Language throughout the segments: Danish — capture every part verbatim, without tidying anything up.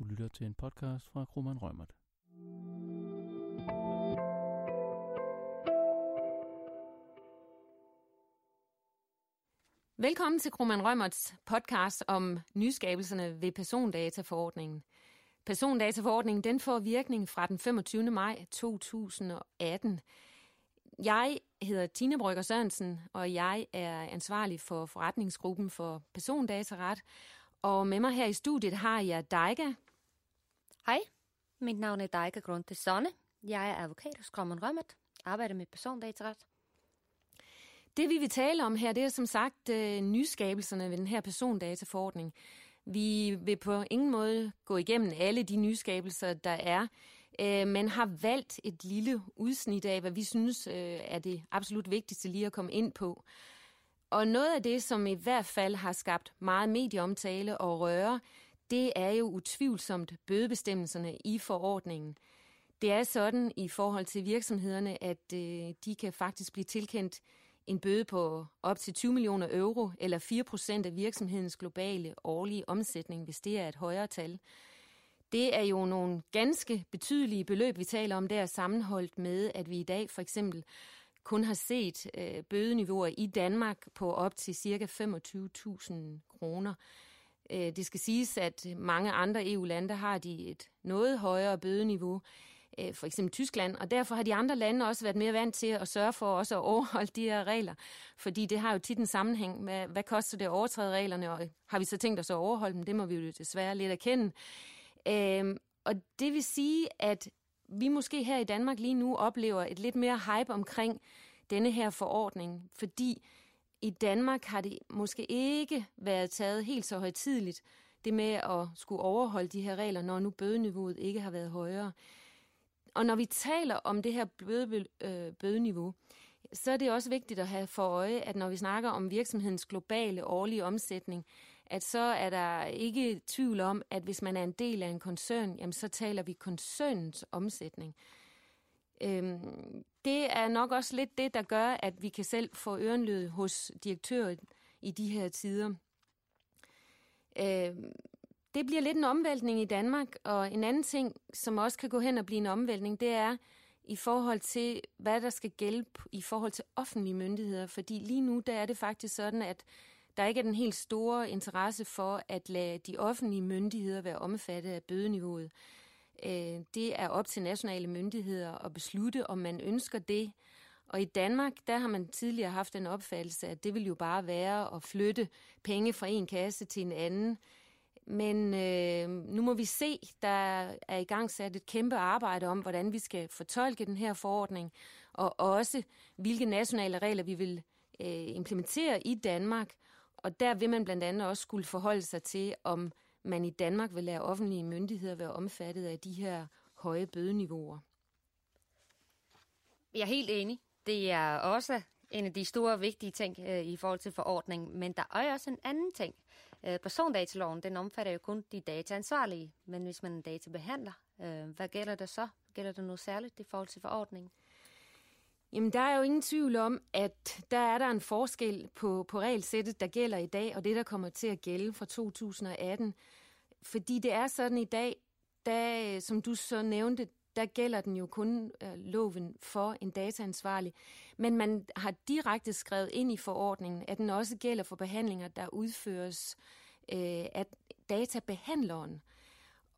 Du lytter til en podcast fra Kromann Reumert. Velkommen til Kromann Reumerts podcast om nyskabelserne ved persondataforordningen. Persondataforordningen den får virkning fra den femogtyvende maj to tusind og atten. Jeg hedder Tine Brygger Sørensen, og jeg er ansvarlig for forretningsgruppen for persondataret. Og med mig her i studiet har jeg Dajka. Hej, mit navn er Dajka Grunthe Sonne. Jeg er advokat hos Kromann Reumert, arbejder med persondataret. Det vi vil tale om her, det er som sagt øh, nyskabelserne ved den her persondataforordning. Vi vil på ingen måde gå igennem alle de nyskabelser, der er, øh, men har valgt et lille udsnit af, hvad vi synes øh, er det absolut vigtigste lige at komme ind på. Og noget af det, som i hvert fald har skabt meget medieomtale og røre, det er jo utvivlsomt bødebestemmelserne i forordningen. Det er sådan i forhold til virksomhederne, at øh, de kan faktisk blive tilkendt en bøde på op til tyve millioner euro eller fire procent af virksomhedens globale årlige omsætning, hvis det er et højere tal. Det er jo nogle ganske betydelige beløb, vi taler om der, sammenholdt med, at vi i dag for eksempel kun har set øh, bødeniveauer i Danmark på op til ca. femogtyve tusind kroner. Øh, det skal siges, at mange andre E U-lande har de et noget højere bødeniveau, øh, for eksempel Tyskland, og derfor har de andre lande også været mere vant til at sørge for også at overholde de her regler, fordi det har jo tit en sammenhæng med, hvad koster det at overtræde reglerne, og har vi så tænkt os at overholde dem? Det må vi jo desværre lidt erkende. Øh, og det vil sige, at vi måske her i Danmark lige nu oplever et lidt mere hype omkring denne her forordning, fordi i Danmark har det måske ikke været taget helt så højtideligt, det med at skulle overholde de her regler, når nu bødeniveauet ikke har været højere. Og når vi taler om det her bøde, øh, bødeniveau, så er det også vigtigt at have for øje, at når vi snakker om virksomhedens globale årlige omsætning, at så er der ikke tvivl om, at hvis man er en del af en koncern, jamen så taler vi koncernens omsætning. Øhm, det er nok også lidt det, der gør, at vi kan selv få ørenlyd hos direktører i de her tider. Øhm, det bliver lidt en omvæltning i Danmark, og en anden ting, som også kan gå hen og blive en omvæltning, det er i forhold til, hvad der skal gælde i forhold til offentlige myndigheder. Fordi lige nu, der er det faktisk sådan, at der ikke er den helt store interesse for at lade de offentlige myndigheder være omfattet af bødeniveauet. Det er op til nationale myndigheder at beslutte, om man ønsker det. Og i Danmark, der har man tidligere haft den opfattelse, at det vil jo bare være at flytte penge fra en kasse til en anden. Men øh, nu må vi se, der er i gang sat et kæmpe arbejde om, hvordan vi skal fortolke den her forordning, og også hvilke nationale regler vi vil øh, implementere i Danmark. Og der vil man blandt andet også skulle forholde sig til, om man i Danmark vil lade offentlige myndigheder være omfattet af de her høje bødeniveauer. Jeg er helt enig. Det er også en af de store vigtige ting øh, i forhold til forordningen, men der er også en anden ting. Øh, persondataloven, den omfatter jo kun de dataansvarlige, men hvis man er databehandler, øh, hvad gælder der så? Gælder der noget særligt i forhold til forordningen? Jamen, der er jo ingen tvivl om, at der er der en forskel på, på regelsættet, der gælder i dag, og det, der kommer til at gælde fra to tusind og atten. Fordi det er sådan i dag, der, som du så nævnte, der gælder den jo kun øh, loven for en dataansvarlig. Men man har direkte skrevet ind i forordningen, at den også gælder for behandlinger, der udføres øh, af databehandleren.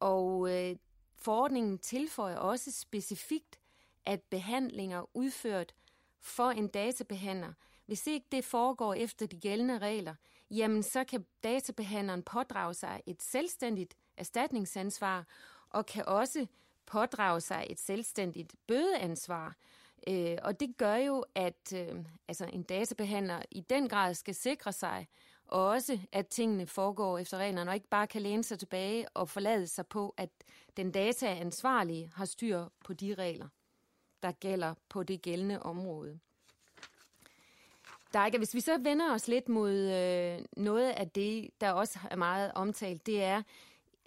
Og øh, forordningen tilføjer også specifikt, at behandlinger udført for en databehandler, hvis ikke det foregår efter de gældende regler, jamen så kan databehandleren pådrage sig et selvstændigt erstatningsansvar og kan også pådrage sig et selvstændigt bødeansvar. Øh, og det gør jo, at øh, altså en databehandler i den grad skal sikre sig, og også at tingene foregår efter reglerne, og ikke bare kan læne sig tilbage og forlade sig på, at den dataansvarlige har styr på de regler, der gælder på det gældende område. Dajka, hvis vi så vender os lidt mod øh, noget af det, der også er meget omtalt, det er,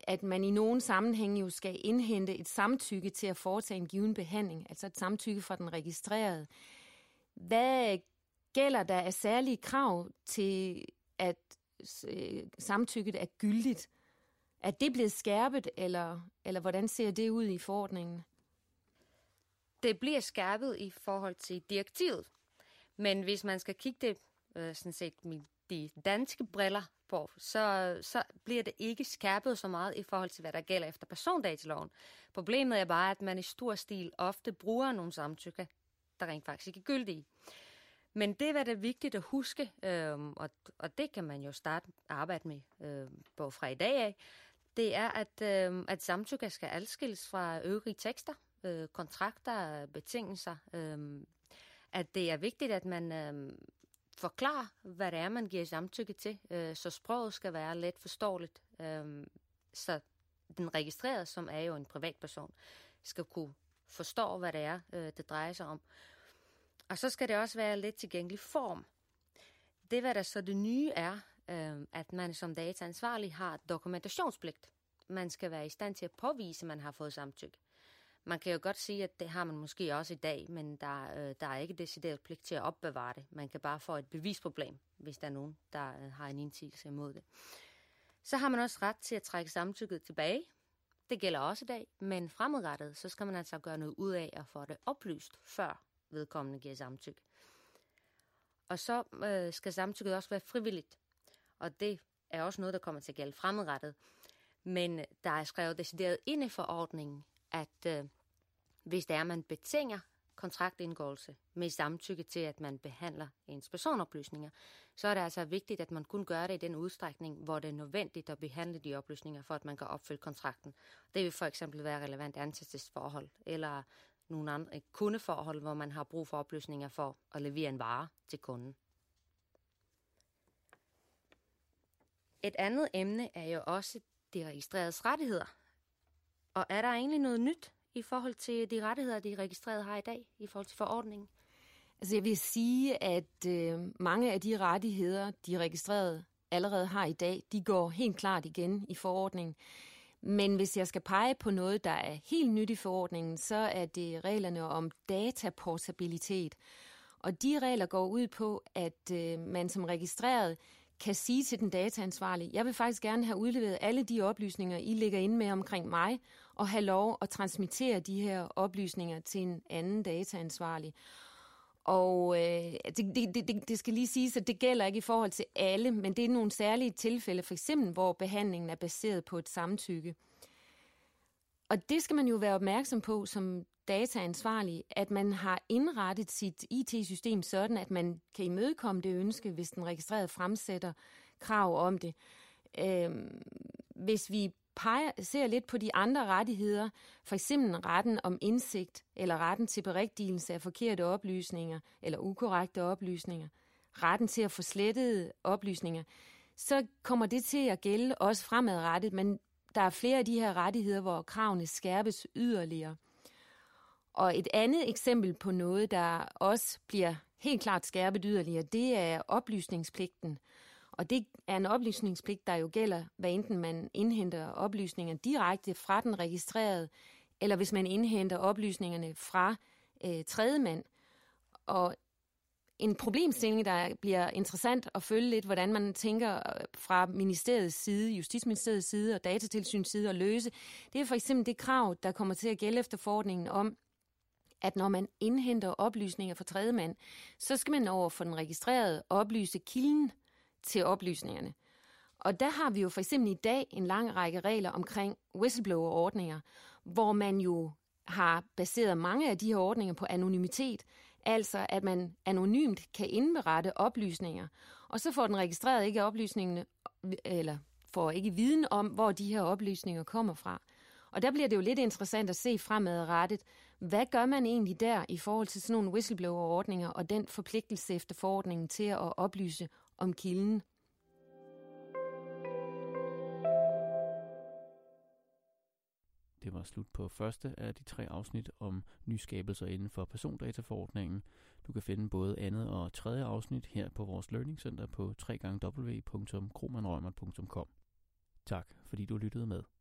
at man i nogen sammenhæng jo skal indhente et samtykke til at foretage en given behandling, altså et samtykke fra den registrerede. Hvad gælder der af særlige krav til, at samtykket er gyldigt? Er det blevet skærpet, eller, eller hvordan ser det ud i forordningen? Det bliver skærpet i forhold til direktivet. Men hvis man skal kigge det øh, sådan set med de danske briller på, så, så bliver det ikke skærpet så meget i forhold til, hvad der gælder efter persondataloven. Problemet er bare, at man i stor stil ofte bruger nogle samtykke, der rent faktisk ikke er gyldige. Men det, hvad der er vigtigt at huske, øh, og, og det kan man jo starte arbejde med øh, på fra i dag af, det er, at, øh, at samtykke skal adskilles fra øvrige tekster, øh, kontrakter, betingelser. Øh, at det er vigtigt, at man øh, forklarer, hvad det er, man giver samtykke til, øh, så sproget skal være let forståeligt. Øh, så den registrerede, som er jo en privatperson, skal kunne forstå, hvad det er, øh, det drejer sig om. Og så skal det også være lidt tilgængelig form. Det, hvad der så det nye er, øh, at man som dataansvarlig har dokumentationspligt. Man skal være i stand til at påvise, at man har fået samtykke. Man kan jo godt sige, at det har man måske også i dag, men der, øh, der er ikke decideret pligt til at opbevare det. Man kan bare få et bevisproblem, hvis der er nogen, der øh, har en indsigelse imod det. Så har man også ret til at trække samtykket tilbage. Det gælder også i dag, men fremadrettet, så skal man altså gøre noget ud af at få det oplyst, før vedkommende giver samtykke. Og så øh, skal samtykket også være frivilligt. Og det er også noget, der kommer til at gælde fremadrettet. Men der er skrevet decideret ind i forordningen, at øh, hvis der er, man betinger kontraktindgåelse med samtykke til, at man behandler ens personoplysninger, så er det altså vigtigt, at man kun gør det i den udstrækning, hvor det er nødvendigt at behandle de oplysninger, for at man kan opfylde kontrakten. Det vil for eksempel være relevant ansættelsesforhold, eller nogle andre kundeforhold, hvor man har brug for oplysninger for at levere en vare til kunden. Et andet emne er jo også de registreredes rettigheder. Og er der egentlig noget nyt i forhold til de rettigheder, de registrerede har i dag, i forhold til forordningen? Altså jeg vil sige, at øh, mange af de rettigheder, de registrerede allerede har i dag, de går helt klart igen i forordningen. Men hvis jeg skal pege på noget, der er helt nyt i forordningen, så er det reglerne om dataportabilitet. Og de regler går ud på, at øh, man som registreret kan sige til den dataansvarlige, jeg vil faktisk gerne have udleveret alle de oplysninger, I ligger inde med omkring mig, og have lov at transmittere de her oplysninger til en anden dataansvarlig. Og øh, det, det, det, det skal lige siges, at det gælder ikke i forhold til alle, men det er nogle særlige tilfælde, for eksempel hvor behandlingen er baseret på et samtykke. Og det skal man jo være opmærksom på som dataansvarlig, at man har indrettet sit I T-system sådan, at man kan imødekomme det ønske, hvis den registrerede fremsætter krav om det. Øh, hvis vi peger, ser lidt på de andre rettigheder, for eksempel retten om indsigt eller retten til berigtigelse af forkerte oplysninger eller ukorrekte oplysninger, retten til at få slettede oplysninger, så kommer det til at gælde også fremadrettet, men der er flere af de her rettigheder, hvor kravene skærpes yderligere. Og et andet eksempel på noget, der også bliver helt klart skærpet yderligere, det er oplysningspligten. Og det er en oplysningspligt, der jo gælder, hvad enten man indhenter oplysninger direkte fra den registrerede, eller hvis man indhenter oplysningerne fra øh, tredjemand. Og en problemstilling, der bliver interessant at følge lidt, hvordan man tænker fra ministeriets side, Justitsministeriets side og Datatilsynets side at løse, det er for eksempel det krav, der kommer til at gælde efter forordningen om, at når man indhenter oplysninger fra tredjemand, så skal man over for den registrerede oplyse kilden til oplysningerne. Og der har vi jo for eksempel i dag en lang række regler omkring whistleblower-ordninger, hvor man jo har baseret mange af de her ordninger på anonymitet, altså at man anonymt kan indberette oplysninger, og så får den registrerede ikke oplysningerne, eller får ikke viden om, hvor de her oplysninger kommer fra. Og der bliver det jo lidt interessant at se fremadrettet, hvad gør man egentlig der i forhold til sådan nogle whistleblower-ordninger og den forpligtelse efter forordningen til at oplyse om kilden. Det var slut på første af de tre afsnit om nyskabelser inden for persondataforordningen. Du kan finde både andet og tredje afsnit her på vores Learning Center på w w w punktum kromann reumert punktum com. Tak fordi du lyttede med.